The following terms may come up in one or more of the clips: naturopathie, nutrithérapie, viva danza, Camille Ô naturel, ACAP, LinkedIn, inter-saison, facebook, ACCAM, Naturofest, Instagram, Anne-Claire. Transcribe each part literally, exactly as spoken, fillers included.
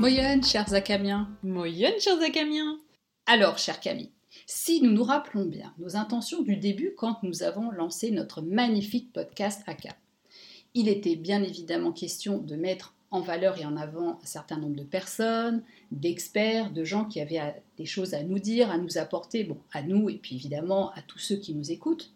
Moyenne, chers Acamiens, Moyenne, chers Acamiens. Alors, chère Camille, si nous nous rappelons bien nos intentions du début quand nous avons lancé notre magnifique podcast A C A P, il était bien évidemment question de mettre en valeur et en avant un certain nombre de personnes, d'experts, de gens qui avaient des choses à nous dire, à nous apporter, bon, à nous et puis évidemment à tous ceux qui nous écoutent,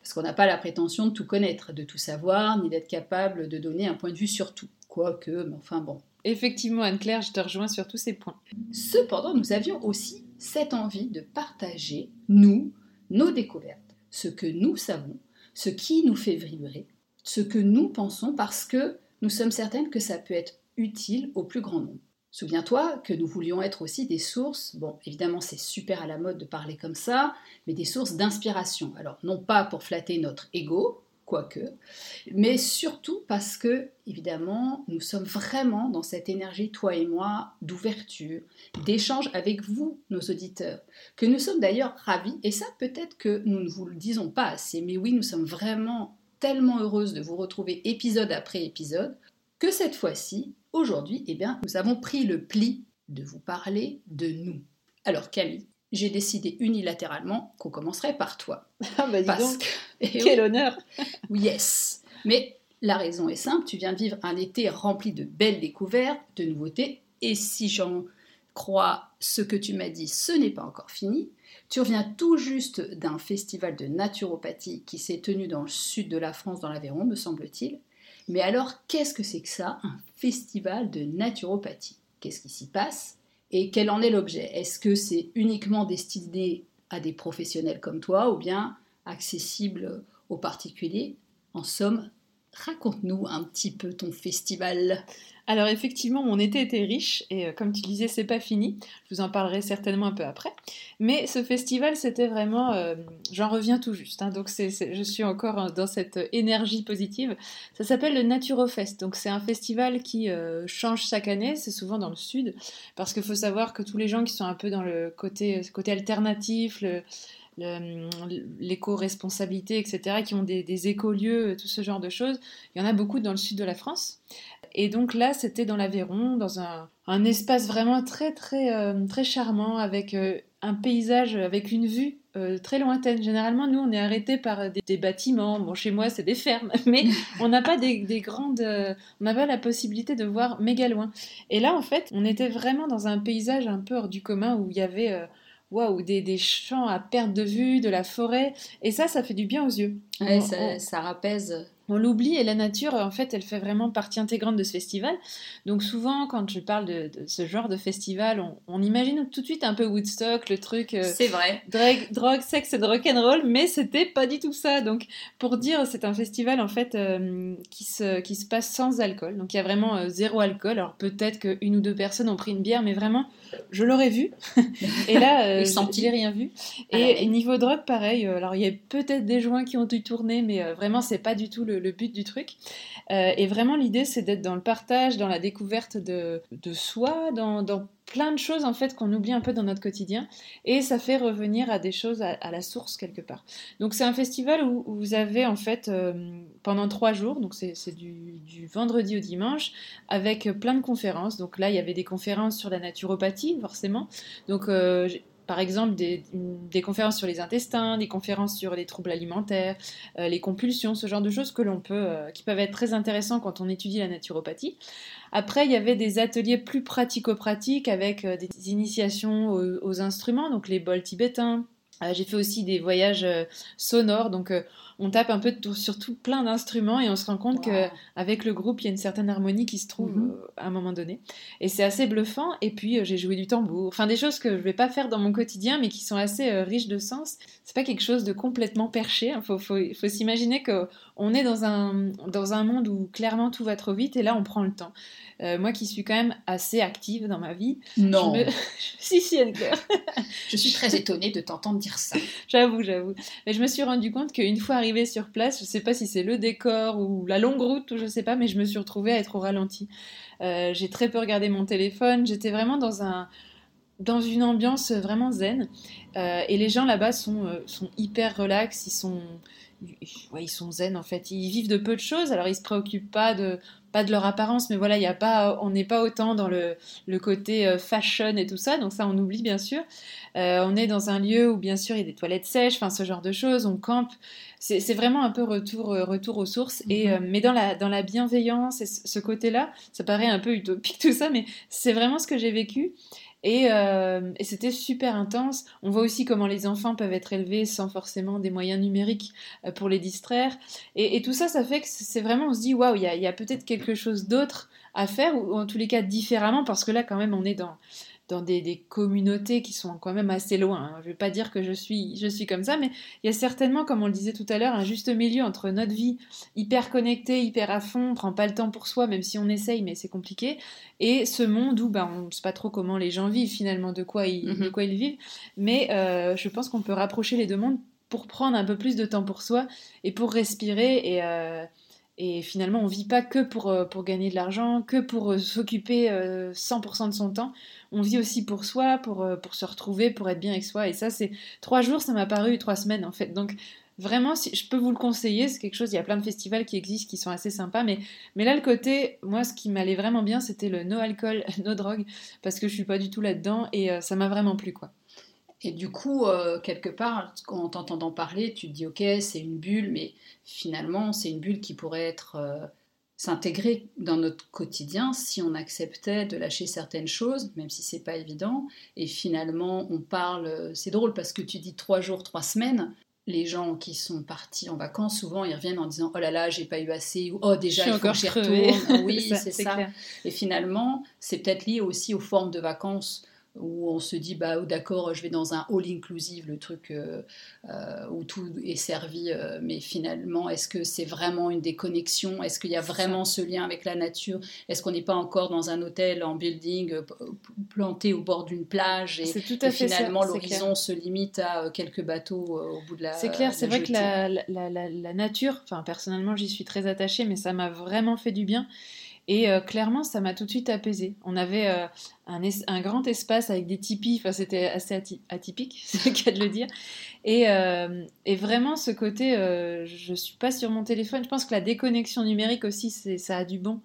parce qu'on n'a pas la prétention de tout connaître, de tout savoir, ni d'être capable de donner un point de vue sur tout, quoique, mais enfin bon. Effectivement, Anne-Claire, je te rejoins sur tous ces points. Cependant, nous avions aussi cette envie de partager, nous, nos découvertes, ce que nous savons, ce qui nous fait vibrer, ce que nous pensons, parce que nous sommes certaines que ça peut être utile au plus grand nombre. Souviens-toi que nous voulions être aussi des sources, bon, évidemment, c'est super à la mode de parler comme ça, mais des sources d'inspiration. Alors, non pas pour flatter notre ego, quoique, mais surtout parce que, évidemment, nous sommes vraiment dans cette énergie, toi et moi, d'ouverture, d'échange avec vous, nos auditeurs, que nous sommes d'ailleurs ravis, et ça peut-être que nous ne vous le disons pas assez, mais oui, nous sommes vraiment tellement heureuses de vous retrouver épisode après épisode, que cette fois-ci, aujourd'hui, eh bien, nous avons pris le pli de vous parler de nous. Alors Camille, j'ai décidé unilatéralement qu'on commencerait par toi. Ah bah dis Parce donc, que... quel honneur. Yes. Mais la raison est simple, tu viens de vivre un été rempli de belles découvertes, de nouveautés, et si j'en crois ce que tu m'as dit, ce n'est pas encore fini. Tu reviens tout juste d'un festival de naturopathie qui s'est tenu dans le sud de la France, dans l'Aveyron, me semble-t-il. Mais alors, qu'est-ce que c'est que ça, un festival de naturopathie? Qu'est-ce qui s'y passe? Et quel en est l'objet? Est-ce que c'est uniquement destiné à des professionnels comme toi ou bien accessible aux particuliers? En somme, raconte-nous un petit peu ton festival. Alors effectivement, mon été était riche et euh, comme tu disais, c'est pas fini. Je vous en parlerai certainement un peu après. Mais ce festival, c'était vraiment... Euh, j'en reviens tout juste. Hein, donc c'est, c'est, je suis encore dans cette énergie positive. Ça s'appelle le Naturofest. Donc c'est un festival qui euh, change chaque année. C'est souvent dans le sud. Parce qu'il faut savoir que tous les gens qui sont un peu dans le côté, côté alternatif... le Le, l'éco-responsabilité, et cetera, qui ont des, des écolieux, tout ce genre de choses. Il y en a beaucoup dans le sud de la France. Et donc là, c'était dans l'Aveyron, dans un, un espace vraiment très, très, euh, très charmant, avec euh, un paysage, avec une vue euh, très lointaine. Généralement, nous, on est arrêtés par des, des bâtiments. Bon, chez moi, c'est des fermes, mais on n'a pas des, des grandes... Euh, on n'a pas la possibilité de voir méga loin. Et là, en fait, on était vraiment dans un paysage un peu hors du commun, où il y avait... Euh, Waouh, des, des champs à perte de vue, de la forêt, et ça, ça fait du bien aux yeux. Ouais, on, ça, on, ça rapaise. On l'oublie, et la nature, en fait, elle fait vraiment partie intégrante de ce festival. Donc souvent, quand je parle de, de ce genre de festival, on, on imagine tout de suite un peu Woodstock, le truc... Euh, c'est vrai. Drag, drogue, sexe et de rock'n'roll, mais c'était pas du tout ça. Donc pour dire, c'est un festival, en fait, euh, qui, se, qui se passe sans alcool. Donc il y a vraiment euh, zéro alcool. Alors peut-être qu'une ou deux personnes ont pris une bière, mais vraiment... Je l'aurais vu, et là, euh, je n'ai rien vu. Et alors, niveau drogue, pareil, alors il y a peut-être des joints qui ont dû tourner, mais euh, vraiment, c'est pas du tout le, le but du truc. Euh, et vraiment, l'idée, c'est d'être dans le partage, dans la découverte de, de soi, dans, dans plein de choses, en fait, qu'on oublie un peu dans notre quotidien. Et ça fait revenir à des choses, à, à la source, quelque part. Donc, c'est un festival où, où vous avez, en fait, euh, pendant trois jours, donc c'est, c'est du, du vendredi au dimanche, avec plein de conférences. Donc là, il y avait des conférences sur la naturopathie, forcément. Donc, euh, par exemple, des, des conférences sur les intestins, des conférences sur les troubles alimentaires, euh, les compulsions, ce genre de choses que l'on peut, euh, qui peuvent être très intéressantes quand on étudie la naturopathie. Après, il y avait des ateliers plus pratico-pratiques avec euh, des initiations aux, aux instruments, donc les bols tibétains. Euh, j'ai fait aussi des voyages euh, sonores, donc euh, on tape un peu de tout, sur tout plein d'instruments et on se rend compte wow. qu'avec le groupe, il y a une certaine harmonie qui se trouve mm-hmm. euh, à un moment donné. Et c'est assez bluffant. Et puis, euh, j'ai joué du tambour. Enfin, des choses que je ne vais pas faire dans mon quotidien, mais qui sont assez euh, riches de sens. C'est pas quelque chose de complètement perché. Il faut, faut, faut s'imaginer qu'on est dans un, dans un monde où clairement tout va trop vite et là, on prend le temps. Euh, moi qui suis quand même assez active dans ma vie. Non. Je me... Si, si, Anne-Claire. Je suis très étonnée de t'entendre dire dire ça. J'avoue, j'avoue. Mais je me suis rendu compte qu'une fois arrivée sur place, je ne sais pas si c'est le décor ou la longue route ou je ne sais pas, mais je me suis retrouvée à être au ralenti. Euh, j'ai très peu regardé mon téléphone. J'étais vraiment dans un... dans une ambiance vraiment zen euh, et les gens là-bas sont, euh, sont hyper relax, ils sont, ouais, ils sont zen en fait, ils vivent de peu de choses, alors ils se préoccupent pas de, pas de leur apparence, mais voilà, y a pas, on n'est pas autant dans le, le côté fashion et tout ça, donc ça on oublie bien sûr, euh, on est dans un lieu où bien sûr il y a des toilettes sèches, enfin ce genre de choses, on campe, c'est, c'est vraiment un peu retour, retour aux sources, et, mm-hmm. euh, mais dans la, dans la bienveillance et ce côté-là, ça paraît un peu utopique tout ça, mais c'est vraiment ce que j'ai vécu. Et, euh, et c'était super intense. On voit aussi comment les enfants peuvent être élevés sans forcément des moyens numériques pour les distraire. Et, et tout ça, ça fait que c'est vraiment, on se dit, waouh, il y a, y a peut-être quelque chose d'autre à faire, ou en tous les cas différemment, parce que là, quand même, on est dans, dans des, des communautés qui sont quand même assez loin. Je ne vais pas dire que je suis, je suis comme ça, mais il y a certainement, comme on le disait tout à l'heure, un juste milieu entre notre vie hyper connectée, hyper à fond, on ne prend pas le temps pour soi, même si on essaye, mais c'est compliqué, et ce monde où ben, on ne sait pas trop comment les gens vivent finalement, de quoi ils, mm-hmm. de quoi ils vivent, mais euh, je pense qu'on peut rapprocher les deux mondes pour prendre un peu plus de temps pour soi et pour respirer et... Euh, Et finalement, on ne vit pas que pour, pour gagner de l'argent, que pour s'occuper cent pour cent de son temps. On vit aussi pour soi, pour, pour se retrouver, pour être bien avec soi. Et ça, c'est trois jours, ça m'a paru trois semaines en fait. Donc vraiment, si, je peux vous le conseiller, c'est quelque chose, il y a plein de festivals qui existent, qui sont assez sympas. Mais, mais là, le côté, moi, ce qui m'allait vraiment bien, c'était le no alcool, no drogue, parce que je ne suis pas du tout là-dedans et euh, ça m'a vraiment plu, quoi. Et du coup, euh, quelque part, en t'entendant parler, tu te dis « Ok, c'est une bulle, mais finalement, c'est une bulle qui pourrait être euh, s'intégrer dans notre quotidien si on acceptait de lâcher certaines choses, même si c'est pas évident. » Et finalement, on parle... C'est drôle parce que tu dis « trois jours, trois semaines ». Les gens qui sont partis en vacances, souvent, ils reviennent en disant « Oh là là, j'ai pas eu assez » ou « Oh, déjà, il faut que j'y retourne. » Oui, c'est ça. C'est c'est ça. Et finalement, c'est peut-être lié aussi aux formes de vacances où on se dit, bah, d'accord, je vais dans un all-inclusive, le truc euh, euh, où tout est servi, euh, mais finalement, est-ce que c'est vraiment une déconnexion ? Est-ce qu'il y a vraiment ce lien avec la nature ? Est-ce qu'on n'est pas encore dans un hôtel en building, euh, planté au bord d'une plage ? Et, c'est tout à et fait finalement, ça, l'horizon clair. Se limite à quelques bateaux euh, au bout de la C'est clair, euh, c'est vrai jetée. Que la, la, la, la nature, enfin, personnellement, j'y suis très attachée, mais ça m'a vraiment fait du bien. Et euh, clairement, ça m'a tout de suite apaisée. On avait euh, un, es- un grand espace avec des tipis. Enfin, c'était assez ati- atypique, c'est le cas de le dire. Et, euh, et vraiment, ce côté, euh, je ne suis pas sur mon téléphone. Je pense que la déconnexion numérique aussi, c'est, ça a du bon.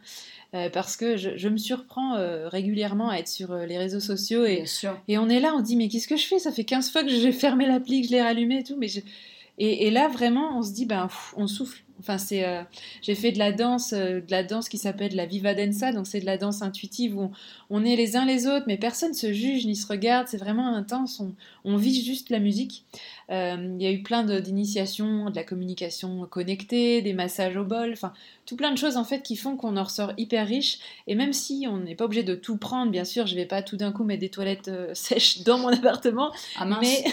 Euh, parce que je, je me surprends euh, régulièrement à être sur euh, les réseaux sociaux. Et, et on est là, on dit, mais qu'est-ce que je fais ? Ça fait quinze fois que j'ai fermé l'appli, que je l'ai rallumée et tout. Mais je... et, et là, vraiment, on se dit, ben, pff, on souffle. Enfin, c'est, euh, j'ai fait de la danse, euh, de la danse qui s'appelle la viva danza, donc c'est de la danse intuitive où on, on est les uns les autres, mais personne se juge ni se regarde, c'est vraiment intense, on, on vit juste la musique. Euh, y a eu plein de, d'initiations, de la communication connectée, des massages au bol, enfin, tout plein de choses en fait qui font qu'on en ressort hyper riche. Et même si on n'est pas obligé de tout prendre, bien sûr, je vais pas tout d'un coup mettre des toilettes euh, sèches dans mon appartement. Ah mince. Mais...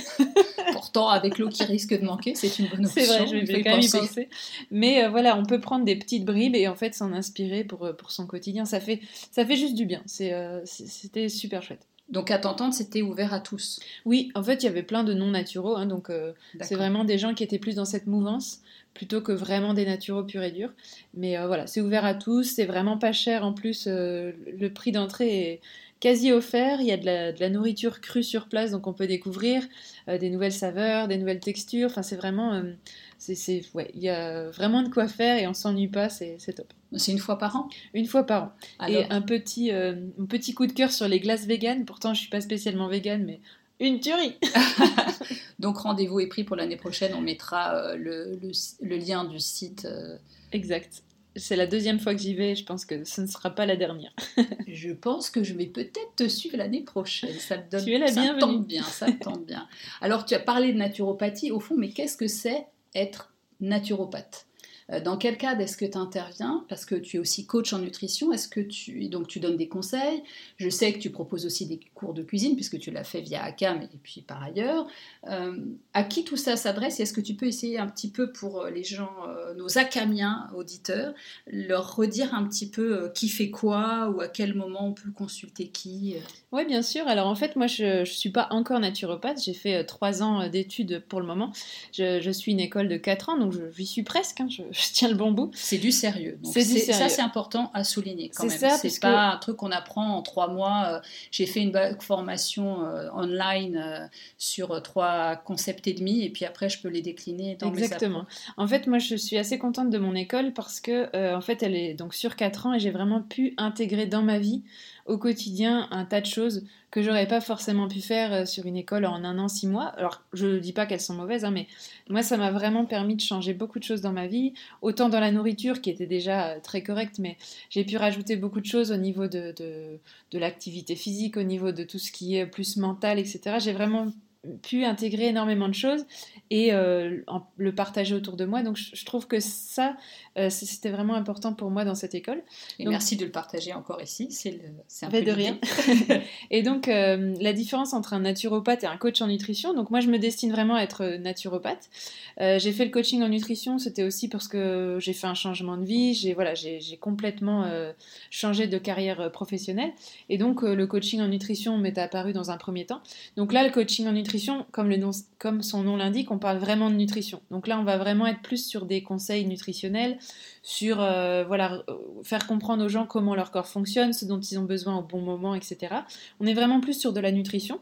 Pourtant, avec l'eau qui risque de manquer, c'est une bonne option. C'est vrai, je vais quand même y penser. Mais euh, voilà, on peut prendre des petites bribes et en fait s'en inspirer pour, pour son quotidien. Ça fait, ça fait juste du bien. C'est, euh, c'était super chouette. Donc à t'entendre, c'était ouvert à tous. Oui, en fait, il y avait plein de non-naturaux. Hein, donc euh, c'est vraiment des gens qui étaient plus dans cette mouvance plutôt que vraiment des naturaux purs et durs. Mais euh, voilà, c'est ouvert à tous. C'est vraiment pas cher. En plus, euh, le prix d'entrée est quasi offert. Il y a de la, de la nourriture crue sur place. Donc on peut découvrir euh, des nouvelles saveurs, des nouvelles textures. Enfin, c'est vraiment... Euh, C'est, c'est, ouais, il y a vraiment de quoi faire et on s'ennuie pas, c'est, c'est top. C'est une fois par an ? Une fois par an. Alors... Et un petit, euh, un petit coup de cœur sur les glaces véganes. Pourtant, je suis pas spécialement végane, mais une tuerie. Donc, rendez-vous est pris pour l'année prochaine. On mettra euh, le, le, le lien du site. Euh... Exact. C'est la deuxième fois que j'y vais, je pense que ce ne sera pas la dernière. Je pense que je vais peut-être te suivre l'année prochaine. Ça me donne... Tu es la bienvenue. Ça tombe bien, ça tombe bien. Alors, tu as parlé de naturopathie, au fond, mais qu'est-ce que c'est ? Être naturopathe. Dans quel cadre est-ce que tu interviens? Parce que tu es aussi coach en nutrition. Est-ce que tu, donc tu donnes des conseils? Je sais que tu proposes aussi des cours de cuisine, puisque tu l'as fait via ACCAM et puis par ailleurs. Euh, à qui tout ça s'adresse? Et est-ce que tu peux essayer un petit peu pour les gens, euh, nos ACCAMiens auditeurs, leur redire un petit peu euh, qui fait quoi ou à quel moment on peut consulter qui? euh... Oui, bien sûr. Alors en fait, moi, je ne suis pas encore naturopathe. J'ai fait euh, trois ans d'études pour le moment. Je, je suis une école de quatre ans, donc j'y suis presque. Hein, je... Je tiens le bon bout. C'est du sérieux. Donc c'est c'est, du sérieux. Ça, c'est important à souligner quand c'est même. Ça, c'est pas que... un truc qu'on apprend en trois mois. Euh, j'ai fait une formation euh, online euh, sur trois concepts et demi, et puis après, je peux les décliner dans Exactement. mes approches. En fait, moi, je suis assez contente de mon école parce que, euh, en fait, elle est donc sur quatre ans et j'ai vraiment pu intégrer dans ma vie au quotidien un tas de choses que j'aurais pas forcément pu faire sur une école en un an, six mois. Alors, je dis pas qu'elles sont mauvaises, hein, mais moi, ça m'a vraiment permis de changer beaucoup de choses dans ma vie, autant dans la nourriture, qui était déjà très correcte, mais j'ai pu rajouter beaucoup de choses au niveau de, de, de l'activité physique, au niveau de tout ce qui est plus mental, et cetera. J'ai vraiment pu intégrer énormément de choses et euh, en, le partager autour de moi. Donc, je, je trouve que ça, euh, c'était vraiment important pour moi dans cette école. Et donc, merci de le partager encore ici. C'est, le, c'est un peu de rien. Et donc, euh, la différence entre un naturopathe et un coach en nutrition. Donc, moi, je me destine vraiment à être naturopathe. Euh, j'ai fait le coaching en nutrition. C'était aussi parce que j'ai fait un changement de vie. J'ai, voilà, j'ai, j'ai complètement euh, changé de carrière professionnelle. Et donc, euh, le coaching en nutrition m'est apparu dans un premier temps. Donc là, le coaching en nutrition, Comme, le nom, comme son nom l'indique, on parle vraiment de nutrition. Donc là, on va vraiment être plus sur des conseils nutritionnels, sur euh, voilà, faire comprendre aux gens comment leur corps fonctionne, ce dont ils ont besoin au bon moment, et cetera. On est vraiment plus sur de la nutrition.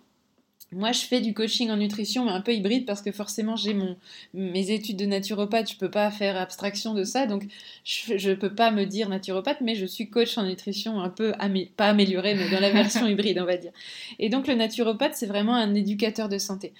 Moi, je fais du coaching en nutrition, mais un peu hybride, parce que forcément, j'ai mon, mes études de naturopathe, je peux pas faire abstraction de ça, donc je, je peux pas me dire naturopathe, mais je suis coach en nutrition un peu, amé- pas améliorée, mais dans la version hybride, on va dire. Et donc, le naturopathe, c'est vraiment un éducateur de santé.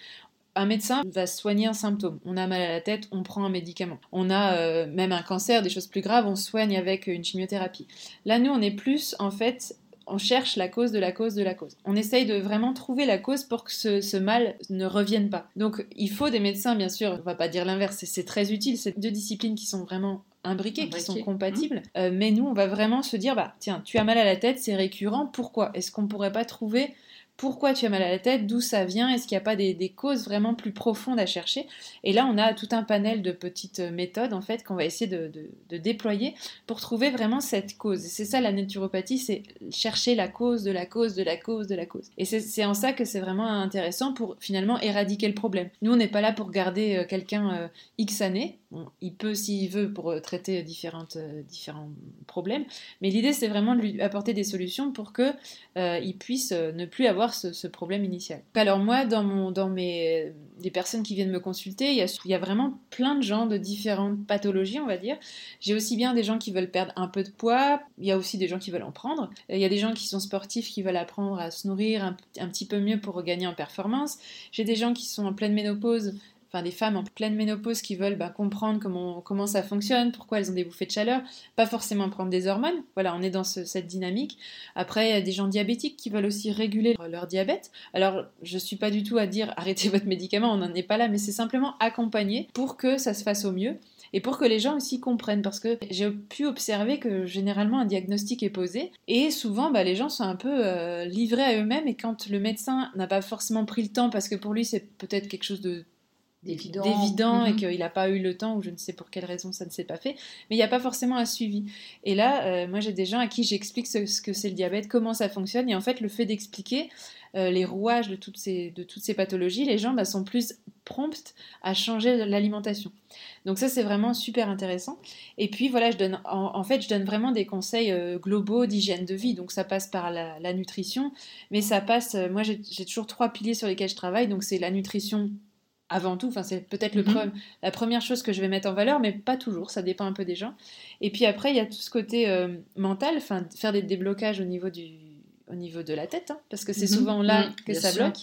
Un médecin va soigner un symptôme. On a mal à la tête, on prend un médicament. On a euh, même un cancer, des choses plus graves, on soigne avec une chimiothérapie. Là, nous, on est plus, en fait... On cherche la cause de la cause de la cause. On essaye de vraiment trouver la cause pour que ce, ce mal ne revienne pas. Donc, il faut des médecins, bien sûr. On ne va pas dire l'inverse. C'est, c'est très utile. C'est deux disciplines qui sont vraiment imbriquées, Imbriqué. qui sont compatibles. Mmh. Euh, mais nous, on va vraiment se dire, bah, tiens, tu as mal à la tête, c'est récurrent. Pourquoi ? Est-ce qu'on ne pourrait pas trouver... Pourquoi tu as mal à la tête? D'où ça vient? Est-ce qu'il n'y a pas des, des causes vraiment plus profondes à chercher? Et là, on a tout un panel de petites méthodes en fait qu'on va essayer de, de, de déployer pour trouver vraiment cette cause. Et c'est ça la naturopathie, c'est chercher la cause de la cause de la cause de la cause. Et c'est, c'est en ça que c'est vraiment intéressant pour finalement éradiquer le problème. Nous, on n'est pas là pour garder quelqu'un euh, X années. Bon, il peut s'il veut pour traiter différentes, euh, différents problèmes. Mais l'idée, c'est vraiment de lui apporter des solutions pour qu'il euh, puisse euh, ne plus avoir Ce, ce problème initial. Alors moi, dans, mon, dans mes, les personnes qui viennent me consulter, il y, a, il y a vraiment plein de gens de différentes pathologies, on va dire. J'ai aussi bien des gens qui veulent perdre un peu de poids, il y a aussi des gens qui veulent en prendre, il y a des gens qui sont sportifs, qui veulent apprendre à se nourrir un, un petit peu mieux pour regagner en performance. J'ai des gens qui sont en pleine ménopause, enfin des femmes en pleine ménopause qui veulent bah, comprendre comment, comment ça fonctionne, pourquoi elles ont des bouffées de chaleur, pas forcément prendre des hormones, voilà, on est dans ce, cette dynamique. Après, il y a des gens diabétiques qui veulent aussi réguler leur, leur diabète. Alors, je ne suis pas du tout à dire arrêtez votre médicament, on n'en est pas là, mais c'est simplement accompagner pour que ça se fasse au mieux. Et pour que les gens aussi comprennent, parce que j'ai pu observer que généralement un diagnostic est posé, et souvent bah, les gens sont un peu euh, livrés à eux-mêmes, et quand le médecin n'a pas forcément pris le temps, parce que pour lui c'est peut-être quelque chose de d'évident, d'évident mm-hmm. et qu'il n'a pas eu le temps ou je ne sais pour quelle raison ça ne s'est pas fait, mais il n'y a pas forcément un suivi. Et là, euh, moi j'ai des gens à qui j'explique ce, ce que c'est le diabète, comment ça fonctionne, et en fait le fait d'expliquer euh, les rouages de toutes ces, de toutes ces pathologies, les gens bah, sont plus promptes à changer l'alimentation. Donc ça c'est vraiment super intéressant. Et puis voilà, je donne, en, en fait je donne vraiment des conseils euh, globaux d'hygiène de vie, donc ça passe par la, la nutrition, mais ça passe, euh, moi j'ai, j'ai toujours trois piliers sur lesquels je travaille, donc c'est la nutrition avant tout, enfin c'est peut-être le pre- mmh. la première chose que je vais mettre en valeur, mais pas toujours, ça dépend un peu des gens. Et puis après, il y a tout ce côté euh, mental, enfin faire des déblocages au niveau du, au niveau de la tête, hein, parce que c'est mmh. souvent là mmh. que Bien ça sûr. bloque.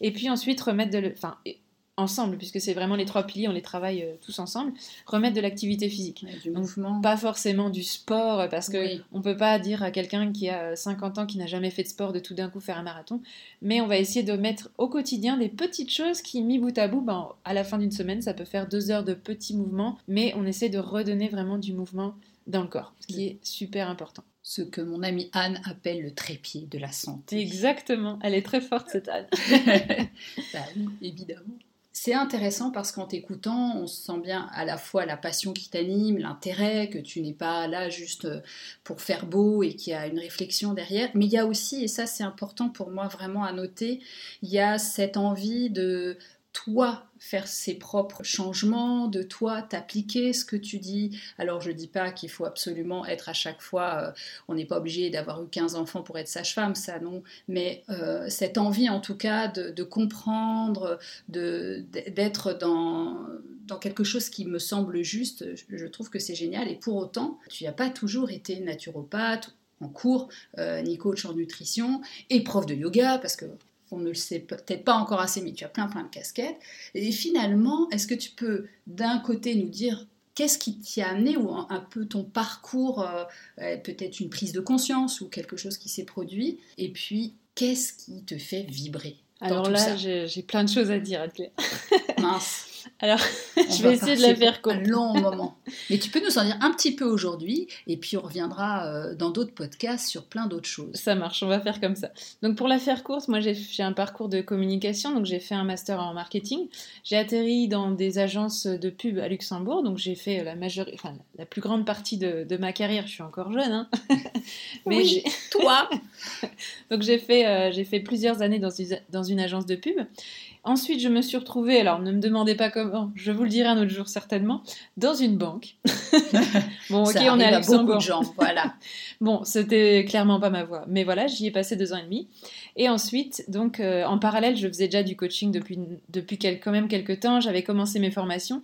Et puis ensuite remettre de, le... enfin ensemble, puisque c'est vraiment les trois piliers, on les travaille euh, tous ensemble, remettre de l'activité physique. Ouais, du Donc, mouvement. Pas forcément du sport, parce qu'on oui. ne peut pas dire à quelqu'un qui a cinquante ans, qui n'a jamais fait de sport, de tout d'un coup faire un marathon, mais on va essayer de mettre au quotidien des petites choses qui, mis bout à bout, ben, à la fin d'une semaine, ça peut faire deux heures de petits mouvements, mais on essaie de redonner vraiment du mouvement dans le corps, ce qui oui. est super important. Ce que mon amie Anne appelle le trépied de la santé. Exactement, elle est très forte cette Anne. Bah oui, évidemment. C'est intéressant parce qu'en t'écoutant, on se sent bien à la fois la passion qui t'anime, l'intérêt, que tu n'es pas là juste pour faire beau et qu'il y a une réflexion derrière. Mais il y a aussi, et ça c'est important pour moi vraiment à noter, il y a cette envie de toi faire ses propres changements, de toi t'appliquer ce que tu dis. Alors je dis pas qu'il faut absolument être à chaque fois, euh, on n'est pas obligé d'avoir eu quinze enfants pour être sage-femme, ça non, mais euh, cette envie en tout cas de, de comprendre, de, d'être dans, dans quelque chose qui me semble juste, je trouve que c'est génial. Et pour autant, tu n'as pas toujours été naturopathe en cours, euh, ni coach en nutrition, et prof de yoga, parce que on ne le sait peut-être pas encore assez, mais tu as plein plein de casquettes. Et finalement, est-ce que tu peux d'un côté nous dire qu'est-ce qui t'y a amené, ou un, un peu ton parcours, euh, peut-être une prise de conscience ou quelque chose qui s'est produit, et puis qu'est-ce qui te fait vibrer dans Alors tout là, ça j'ai, j'ai plein de choses à dire, Anne-Claire. Mince. Alors, je vais essayer de la faire courte. Un long moment. Mais tu peux nous en dire un petit peu aujourd'hui, et puis on reviendra dans d'autres podcasts sur plein d'autres choses. Ça marche, on va faire comme ça. Donc pour la faire courte, moi j'ai fait un parcours de communication, donc j'ai fait un master en marketing. J'ai atterri dans des agences de pub à Luxembourg, donc j'ai fait la majeure, enfin la plus grande partie de, de ma carrière. Je suis encore jeune, hein. Mais oui, j'ai... toi. Donc j'ai fait, euh, j'ai fait plusieurs années dans une, dans une agence de pub. Ensuite, je me suis retrouvée, alors ne me demandez pas comment, je vous le dirai un autre jour certainement, dans une banque. Bon, ok, on est à Luxembourg. Beaucoup de gens, voilà. Bon, c'était clairement pas ma voie, mais voilà, j'y ai passé deux ans et demi. Et ensuite, donc, euh, en parallèle, je faisais déjà du coaching depuis, depuis quel, quand même quelques temps, j'avais commencé mes formations.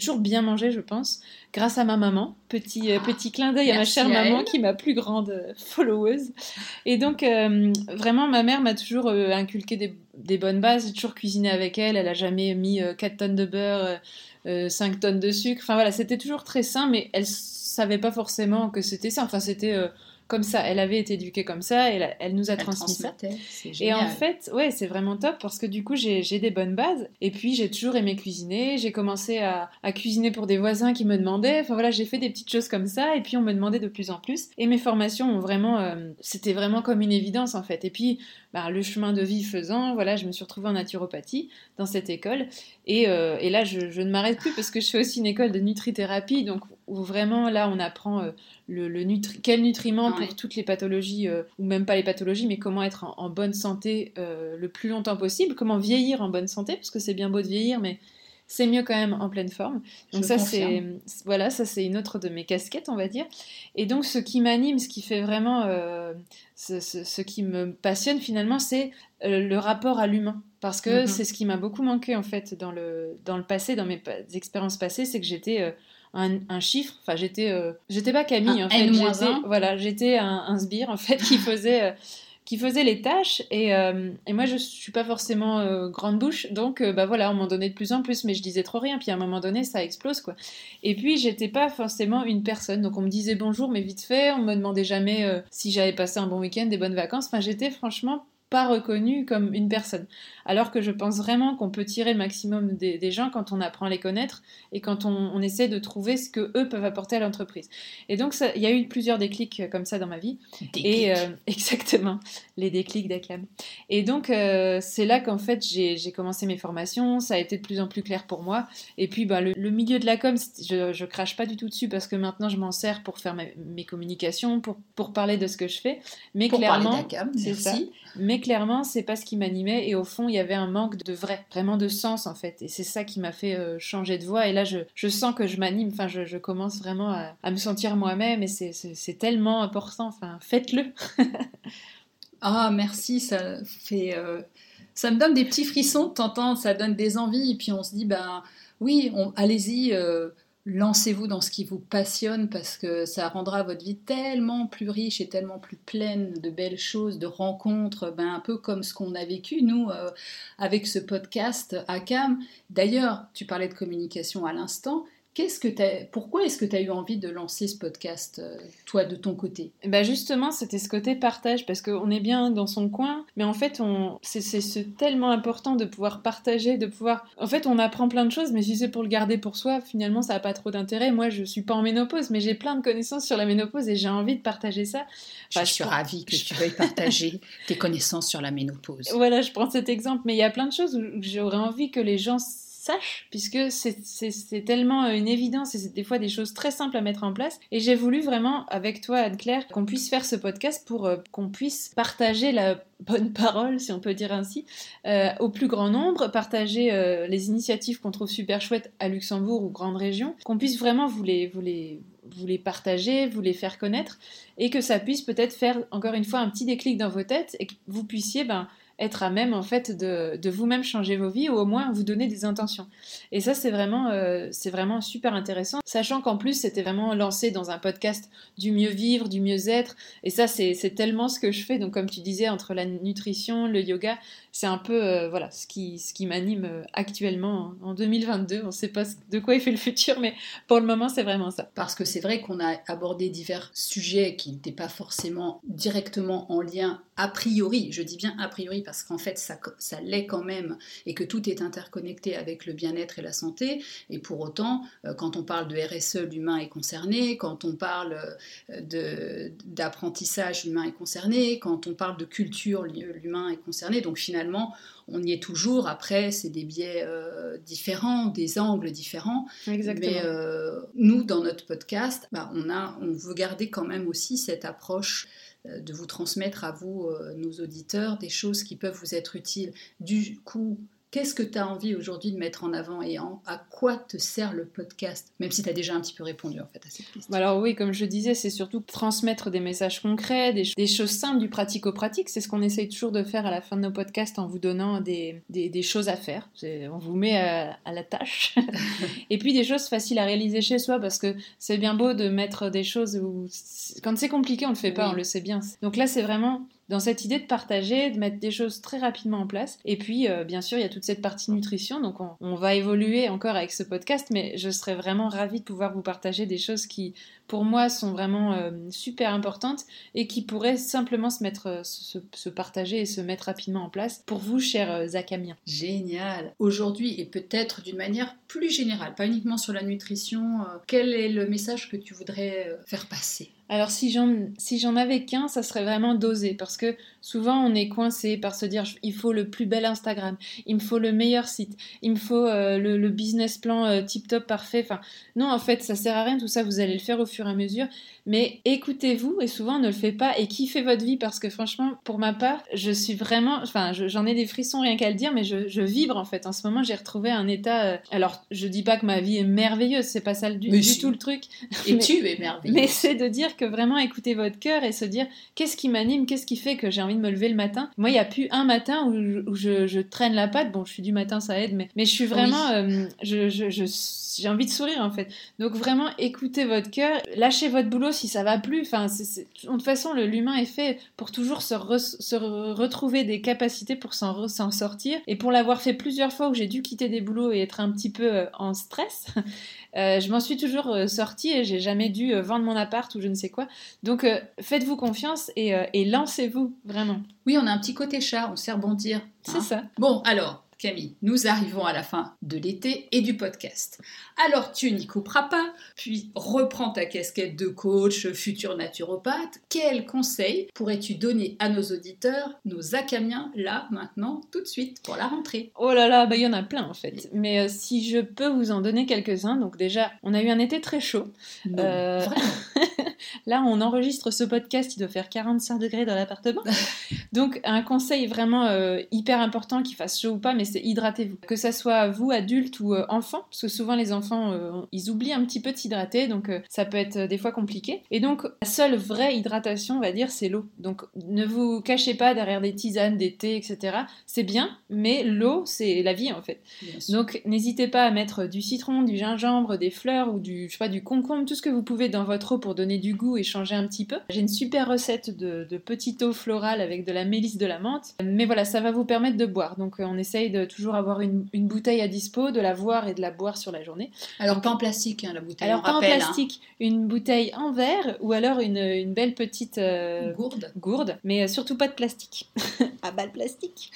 Toujours bien mangé, je pense, grâce à ma maman. Petit, ah, euh, petit clin d'œil à ma chère à maman, qui est ma plus grande euh, followeuse. Et donc, euh, vraiment, ma mère m'a toujours euh, inculqué des, des bonnes bases. J'ai toujours cuisiné avec elle. Elle n'a jamais mis euh, quatre tonnes de beurre, euh, cinq tonnes de sucre. Enfin, voilà, c'était toujours très sain, mais elle ne savait pas forcément que c'était ça. Enfin, c'était... Euh, comme ça, elle avait été éduquée comme ça, et elle, elle nous a elle transmis ça. C'est génial. Et en fait, ouais, c'est vraiment top, parce que du coup, j'ai, j'ai des bonnes bases. Et puis, j'ai toujours aimé cuisiner. J'ai commencé à, à cuisiner pour des voisins qui me demandaient. Enfin voilà, j'ai fait des petites choses comme ça, et puis on me demandait de plus en plus. Et mes formations ont vraiment, euh, c'était vraiment comme une évidence en fait. Et puis, bah, le chemin de vie faisant, voilà, je me suis retrouvée en naturopathie dans cette école. Et, euh, et là, je, je ne m'arrête plus, parce que je fais aussi une école de nutrithérapie, donc où vraiment là, on apprend euh, le, le nutri- quel nutriment pour ouais. toutes les pathologies, euh, ou même pas les pathologies, mais comment être en, en bonne santé euh, le plus longtemps possible, comment vieillir en bonne santé, parce que c'est bien beau de vieillir, mais c'est mieux quand même en pleine forme. Donc ça c'est, voilà, ça, c'est une autre de mes casquettes, on va dire. Et donc, ce qui m'anime, ce qui fait vraiment... Euh, ce, ce, ce qui me passionne, finalement, c'est euh, le rapport à l'humain. Parce que mm-hmm. c'est ce qui m'a beaucoup manqué, en fait, dans le, dans le passé, dans mes pa- expériences passées, c'est que j'étais... Euh, Un, un chiffre, enfin j'étais, euh, j'étais pas Camille en fait, j'étais, voilà, j'étais un, un sbire en fait qui faisait, euh, qui faisait les tâches, et, euh, et moi je suis pas forcément euh, grande bouche, donc euh, bah voilà, on m'en donnait de plus en plus, mais je disais trop rien, puis à un moment donné ça explose quoi. Et puis j'étais pas forcément une personne, donc on me disait bonjour mais vite fait, on me demandait jamais euh, si j'avais passé un bon week-end, des bonnes vacances, enfin j'étais franchement pas reconnue comme une personne, alors que je pense vraiment qu'on peut tirer le maximum des, des gens quand on apprend à les connaître et quand on, on essaie de trouver ce que eux peuvent apporter à l'entreprise. Et donc il y a eu plusieurs déclics comme ça dans ma vie. Déclic. Et euh, exactement, les déclics d'ACCAM. Et donc euh, c'est là qu'en fait j'ai, j'ai commencé mes formations, ça a été de plus en plus clair pour moi. Et puis bah, le, le milieu de la com, je, je crache pas du tout dessus, parce que maintenant je m'en sers pour faire mes, mes communications, pour pour parler de ce que je fais, mais pour clairement parler d'ACCAM, c'est merci. Ça. Mais Mais clairement, c'est pas ce qui m'animait, et au fond, il y avait un manque de vrai, vraiment de sens en fait, et c'est ça qui m'a fait euh, changer de voie. Et là, je, je sens que je m'anime, enfin, je, je commence vraiment à, à me sentir moi-même, et c'est, c'est, c'est tellement important, enfin, faites-le. Ah, merci, ça fait, euh, ça me donne des petits frissons de t'entendre, ça donne des envies, et puis on se dit, ben oui, on, allez-y. Euh... lancez-vous dans ce qui vous passionne parce que ça rendra votre vie tellement plus riche et tellement plus pleine de belles choses, de rencontres, ben un peu comme ce qu'on a vécu, nous, euh, avec ce podcast A C A M. D'ailleurs, tu parlais de communication à l'instant. Qu'est-ce que t'as, pourquoi est-ce que tu as eu envie de lancer ce podcast, toi, de ton côté ? Bah justement, c'était ce côté partage, parce qu'on est bien dans son coin, mais en fait, on, c'est, c'est, c'est tellement important de pouvoir partager, de pouvoir... En fait, on apprend plein de choses, mais si c'est pour le garder pour soi, finalement, ça n'a pas trop d'intérêt. Moi, je ne suis pas en ménopause, mais j'ai plein de connaissances sur la ménopause et j'ai envie de partager ça. Enfin, je, je suis prends... ravie que tu veuilles partager tes connaissances sur la ménopause. Voilà, je prends cet exemple, mais il y a plein de choses où j'aurais envie que les gens... sache, puisque c'est, c'est, c'est tellement une évidence et c'est des fois des choses très simples à mettre en place. Et j'ai voulu vraiment, avec toi Anne-Claire, qu'on puisse faire ce podcast pour euh, qu'on puisse partager la bonne parole, si on peut dire ainsi, euh, au plus grand nombre, partager euh, les initiatives qu'on trouve super chouettes à Luxembourg ou grande région, qu'on puisse vraiment vous les, vous les, vous les partager, vous les faire connaître et que ça puisse peut-être faire encore une fois un petit déclic dans vos têtes et que vous puissiez... ben, être à même en fait de, de vous-même changer vos vies ou au moins vous donner des intentions. Et ça c'est vraiment, euh, c'est vraiment super intéressant, sachant qu'en plus c'était vraiment lancé dans un podcast du mieux vivre, du mieux être, et ça c'est, c'est tellement ce que je fais, donc comme tu disais, entre la nutrition, le yoga, c'est un peu euh, voilà, ce qui, ce qui m'anime actuellement en deux mille vingt-deux, on ne sait pas de quoi il fait le futur, mais pour le moment c'est vraiment ça. Parce que c'est vrai qu'on a abordé divers sujets qui n'étaient pas forcément directement en lien a priori, je dis bien a priori, parce qu'en fait, ça, ça l'est quand même et que tout est interconnecté avec le bien-être et la santé. Et pour autant, quand on parle de R S E, l'humain est concerné. Quand on parle de, d'apprentissage, l'humain est concerné. Quand on parle de culture, l'humain est concerné. Donc finalement, on y est toujours. Après, c'est des biais euh, différents, des angles différents. Exactement. Mais euh, nous, dans notre podcast, bah, on, a, on veut garder quand même aussi cette approche de vous transmettre à vous, euh, nos auditeurs, des choses qui peuvent vous être utiles. Du coup, qu'est-ce que tu as envie aujourd'hui de mettre en avant et en, à quoi te sert le podcast ? Même si tu as déjà un petit peu répondu en fait à cette question. Alors oui, comme je disais, c'est surtout transmettre des messages concrets, des, des choses simples, du pratico-pratique. C'est ce qu'on essaye toujours de faire à la fin de nos podcasts en vous donnant des, des, des choses à faire. C'est, on vous met à, à la tâche. Et puis des choses faciles à réaliser chez soi, parce que c'est bien beau de mettre des choses où... Quand c'est compliqué, on ne le fait pas, oui. On le sait bien. Donc là, c'est vraiment... dans cette idée de partager, de mettre des choses très rapidement en place. Et puis, euh, bien sûr, il y a toute cette partie nutrition, donc on, on va évoluer encore avec ce podcast, mais je serais vraiment ravie de pouvoir vous partager des choses qui, pour moi, sont vraiment euh, super importantes et qui pourraient simplement se, mettre, se, se partager et se mettre rapidement en place pour vous, chers Acamiens. Génial. Aujourd'hui, et peut-être d'une manière plus générale, pas uniquement sur la nutrition, euh, quel est le message que tu voudrais faire passer ? Alors si j'en, si j'en avais qu'un, ça serait vraiment d'oser, parce que souvent on est coincé par se dire il faut le plus bel Instagram, il me faut le meilleur site, il me faut euh, le, le business plan euh, tip-top parfait. Enfin, non, en fait ça sert à rien tout ça, vous allez le faire au fur et à mesure, mais écoutez-vous, et souvent on ne le fait pas, et kiffez votre vie, parce que franchement pour ma part, je suis vraiment, enfin je, j'en ai des frissons rien qu'à le dire, mais je, je vibre en fait. En ce moment j'ai retrouvé un état, euh... alors je dis pas que ma vie est merveilleuse, c'est pas ça du, du si... tout le truc. Et mais, tu es merveilleuse. Mais c'est de dire que vraiment écouter votre cœur et se dire qu'est-ce qui m'anime, qu'est-ce qui fait que j'ai envie de me lever le matin. Moi, il n'y a plus un matin où, je, où je, je traîne la patte. Bon, je suis du matin, ça aide, mais, mais je suis vraiment... Oui. Euh, je, je, je, j'ai envie de sourire, en fait. Donc, vraiment, écoutez votre cœur. Lâchez votre boulot si ça ne va plus. Enfin, c'est, c'est... De toute façon, le, l'humain est fait pour toujours se, re, se re, retrouver des capacités pour s'en, re, s'en sortir. Et pour l'avoir fait plusieurs fois où j'ai dû quitter des boulots et être un petit peu euh, en stress... Euh, je m'en suis toujours euh, sortie et j'ai jamais dû euh, vendre mon appart ou je ne sais quoi. Donc euh, faites-vous confiance et, euh, et lancez-vous vraiment. Oui, on a un petit côté chat, on sait rebondir. Hein. C'est ça. Bon, alors Camille, nous arrivons à la fin de l'été et du podcast. Alors tu n'y couperas pas, puis reprends ta casquette de coach, futur naturopathe. Quel conseil pourrais-tu donner à nos auditeurs, nos Acamiens, là, maintenant, tout de suite, pour la rentrée ? Oh là là, bah, y en a plein en fait. Mais euh, si je peux vous en donner quelques-uns, donc déjà, on a eu un été très chaud. Non, euh... vraiment Là, on enregistre ce podcast, il doit faire quarante-cinq degrés dans l'appartement. Donc, un conseil vraiment euh, hyper important, qu'il fasse chaud ou pas, mais c'est hydratez-vous. Que ça soit vous, adulte ou euh, enfant, parce que souvent les enfants, euh, ils oublient un petit peu de s'hydrater, donc euh, ça peut être euh, des fois compliqué. Et donc, la seule vraie hydratation, on va dire, c'est l'eau. Donc, ne vous cachez pas derrière des tisanes, des thés, et cetera. C'est bien, mais l'eau, c'est la vie, en fait. Donc, n'hésitez pas à mettre du citron, du gingembre, des fleurs ou du, je sais pas, du concombre, tout ce que vous pouvez dans votre eau pour donner du goût et changer un petit peu. J'ai une super recette de, de petite eau florale avec de la mélisse, de la menthe. Mais voilà, ça va vous permettre de boire. Donc, on essaye de toujours avoir une, une bouteille à dispo, de la voir et de la boire sur la journée. Alors, donc, pas en plastique, hein, la bouteille. Alors, pas rappelle, en plastique. Hein. Une bouteille en verre ou alors une, une belle petite euh, gourde. gourde. Mais surtout pas de plastique. Ah bah, le plastique.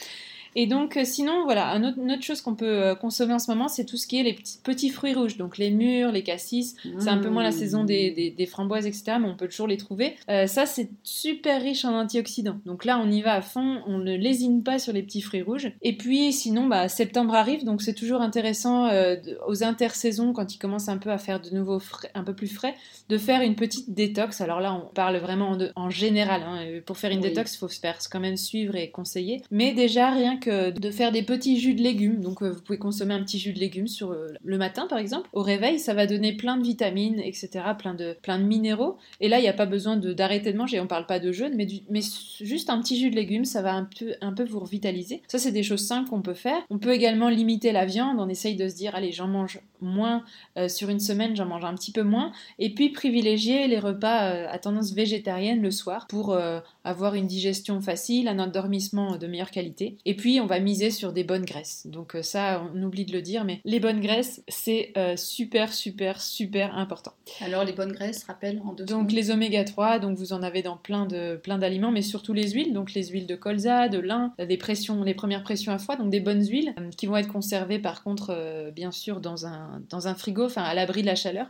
Et donc sinon, voilà, une autre, une autre chose qu'on peut consommer en ce moment, c'est tout ce qui est les petits, petits fruits rouges, donc les mûres, les cassis, mmh. c'est un peu moins la saison des, des, des framboises, et cetera, mais on peut toujours les trouver. Euh, ça, c'est super riche en antioxydants, donc là, on y va à fond, on ne lésine pas sur les petits fruits rouges. Et puis sinon, bah, septembre arrive, donc c'est toujours intéressant euh, aux intersaisons, quand il commence un peu à faire de nouveau frais, un peu plus frais, de faire une petite détox. Alors là, on parle vraiment en, de, en général, hein. Pour faire une oui. détox, il faut se faire quand même suivre et conseiller, mais déjà, rien que de faire des petits jus de légumes. Donc vous pouvez consommer un petit jus de légumes sur le matin par exemple. Au réveil, ça va donner plein de vitamines, et cetera, plein de, plein de minéraux. Et là, il n'y a pas besoin de, d'arrêter de manger. On ne parle pas de jeûne, mais, du, mais juste un petit jus de légumes, ça va un peu, un peu vous revitaliser. Ça, c'est des choses simples qu'on peut faire. On peut également limiter la viande. On essaye de se dire, allez, j'en mange moins euh, sur une semaine, j'en mange un petit peu moins. Et puis privilégier les repas euh, à tendance végétarienne le soir pour euh, avoir une digestion facile, un endormissement de meilleure qualité. Et puis, on va miser sur des bonnes graisses. Donc ça, on oublie de le dire, mais les bonnes graisses, c'est euh, super, super, super important. Alors, les bonnes graisses, rappelle en deux secondes. Donc, les oméga trois, donc vous en avez dans plein, de, plein d'aliments, mais surtout les huiles, donc les huiles de colza, de lin, des pressions, les premières pressions à froid, donc des bonnes huiles euh, qui vont être conservées, par contre, euh, bien sûr, dans un, dans un frigo, enfin, à l'abri de la chaleur.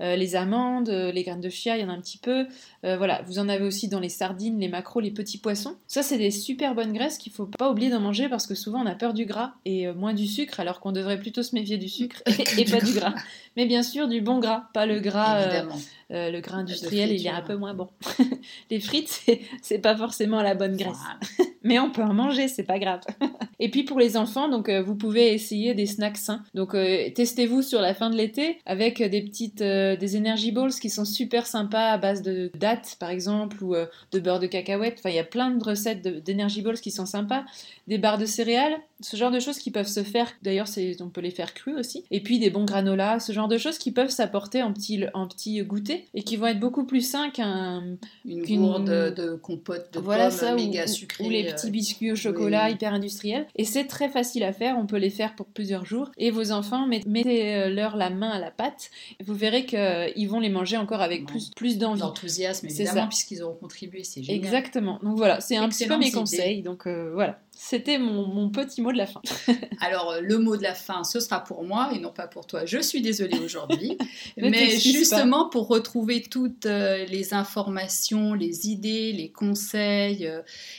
Euh, les amandes, les graines de chia, il y en a un petit peu. Euh, voilà, vous en avez aussi dans les sardines, les maquereaux, les petits poissons. Ça, c'est des super bonnes graisses qu'il ne faut pas oublier d'en manger, parce que souvent on a peur du gras et moins du sucre, alors qu'on devrait plutôt se méfier du sucre et, et du pas gras. du gras, mais bien sûr du bon gras, pas le gras euh, euh, le gras industriel, frites, il est un peu moins bon. Les frites, c'est, c'est pas forcément la bonne graisse, voilà. Mais on peut en manger, c'est pas grave. Et puis pour les enfants, donc euh, vous pouvez essayer des snacks sains. Donc euh, testez-vous sur la fin de l'été avec des petites euh, des energy balls qui sont super sympas à base de dattes par exemple, ou euh, de beurre de cacahuète. Enfin, il y a plein de recettes de, d'energy balls qui sont sympas, des barres de céréales, ce genre de choses qui peuvent se faire. D'ailleurs, c'est, on peut les faire crues aussi. Et puis des bons granolas, ce genre de choses qui peuvent s'apporter en petit en petit goûter et qui vont être beaucoup plus sains qu'un une qu'une... gourde de compote de voilà pommes ça, méga ou, sucrée, ou les petits biscuits au chocolat oui. hyper industriels. Et c'est très facile à faire, on peut les faire pour plusieurs jours. Et vos enfants, mettez-leur la main à la pâte, vous verrez qu'ils vont les manger encore avec plus, plus d'envie. D'enthousiasme, évidemment, puisqu'ils auront contribué, c'est génial. Exactement, donc voilà, c'est un Excellent petit peu mes conseils, idée. donc euh, voilà. C'était mon, mon petit mot de la fin. Alors, le mot de la fin, ce sera pour moi et non pas pour toi. Je suis désolée aujourd'hui. Mais justement, pas. Pour retrouver toutes les informations, les idées, les conseils,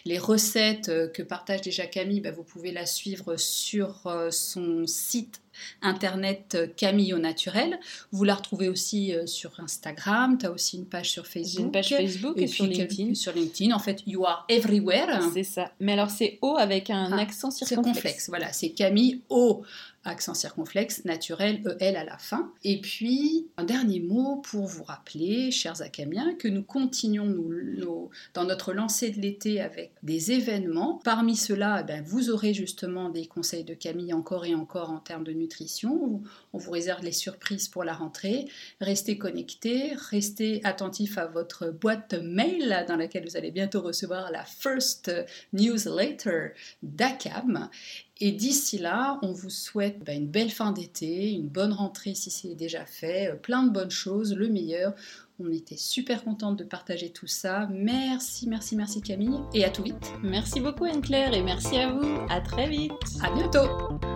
les recettes que partage déjà Camille, bah vous pouvez la suivre sur son site internet Camille Ô naturel. Vous la retrouvez aussi sur Instagram, tu as aussi une page sur Facebook. J'ai une page Facebook et, et sur LinkedIn. Sur LinkedIn, en fait, you are everywhere. C'est ça. Mais alors, c'est O avec un ah, accent circonflexe. circonflexe. Voilà, c'est Camille O, accent circonflexe, naturel, E L à la fin. Et puis, un dernier mot pour vous rappeler, chers Acamiens, que nous continuons nous, nous, dans notre lancée de l'été avec des événements. Parmi ceux-là, eh ben, vous aurez justement des conseils de Camille encore et encore en termes de nutrition. On vous réserve les surprises pour la rentrée. Restez connectés, restez attentifs à votre boîte mail dans laquelle vous allez bientôt recevoir la first newsletter d'A C A M. Et d'ici là, on vous souhaite bah, une belle fin d'été, une bonne rentrée si c'est déjà fait, plein de bonnes choses, le meilleur. On était super contente de partager tout ça. Merci, merci, merci Camille, et à tout vite. Merci beaucoup Anne-Claire et merci à vous. À très vite. À bientôt.